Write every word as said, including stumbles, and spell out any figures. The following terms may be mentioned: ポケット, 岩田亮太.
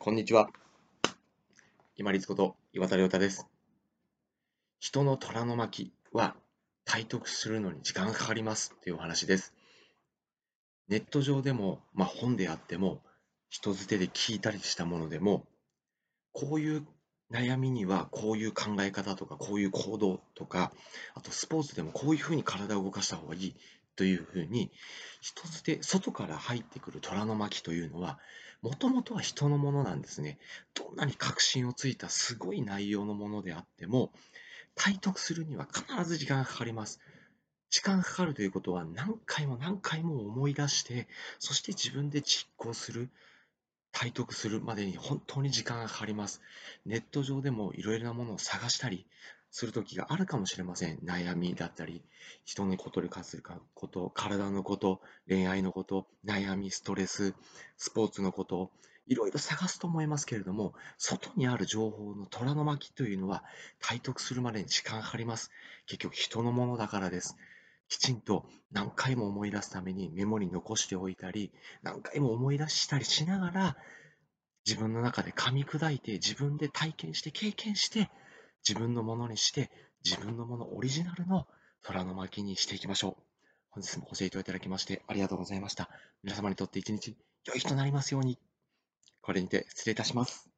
こんにちは。今立こと岩田亮太です。人の虎の巻は体得するのに時間がかかりますというお話です。ネット上でも、まあ、本であっても人づてで聞いたりしたものでも、こういう悩みにはこういう考え方とかこういう行動とか、あとスポーツでもこういうふうに体を動かした方がいいというふうに、人づて外から入ってくる虎の巻というのはもともとは人のものなんですね。どんなに確信をついたすごい内容のものであっても、体得するには必ず時間がかかります。時間がかかるということは、何回も何回も思い出して、そして自分で実行する、体得するまでに本当に時間がかかります。ネット上でもいろいろなものを探したりする時があるかもしれません。悩みだったり、人のことに関すること、体のこと、恋愛のこと、悩み、ストレス、スポーツのこと、いろいろ探すと思いますけれども、外にある情報の虎の巻というのは体得するまでに時間がかかります。結局人のものだからです。きちんと何回も思い出すためにメモに残しておいたり、何回も思い出したりしながら、自分の中で噛み砕いて、自分で体験して経験して、自分のものにして、自分のものオリジナルの虎の巻にしていきましょう。本日もご清聴いただきましてありがとうございました。皆様にとって一日良い日となりますように。これにて失礼いたします。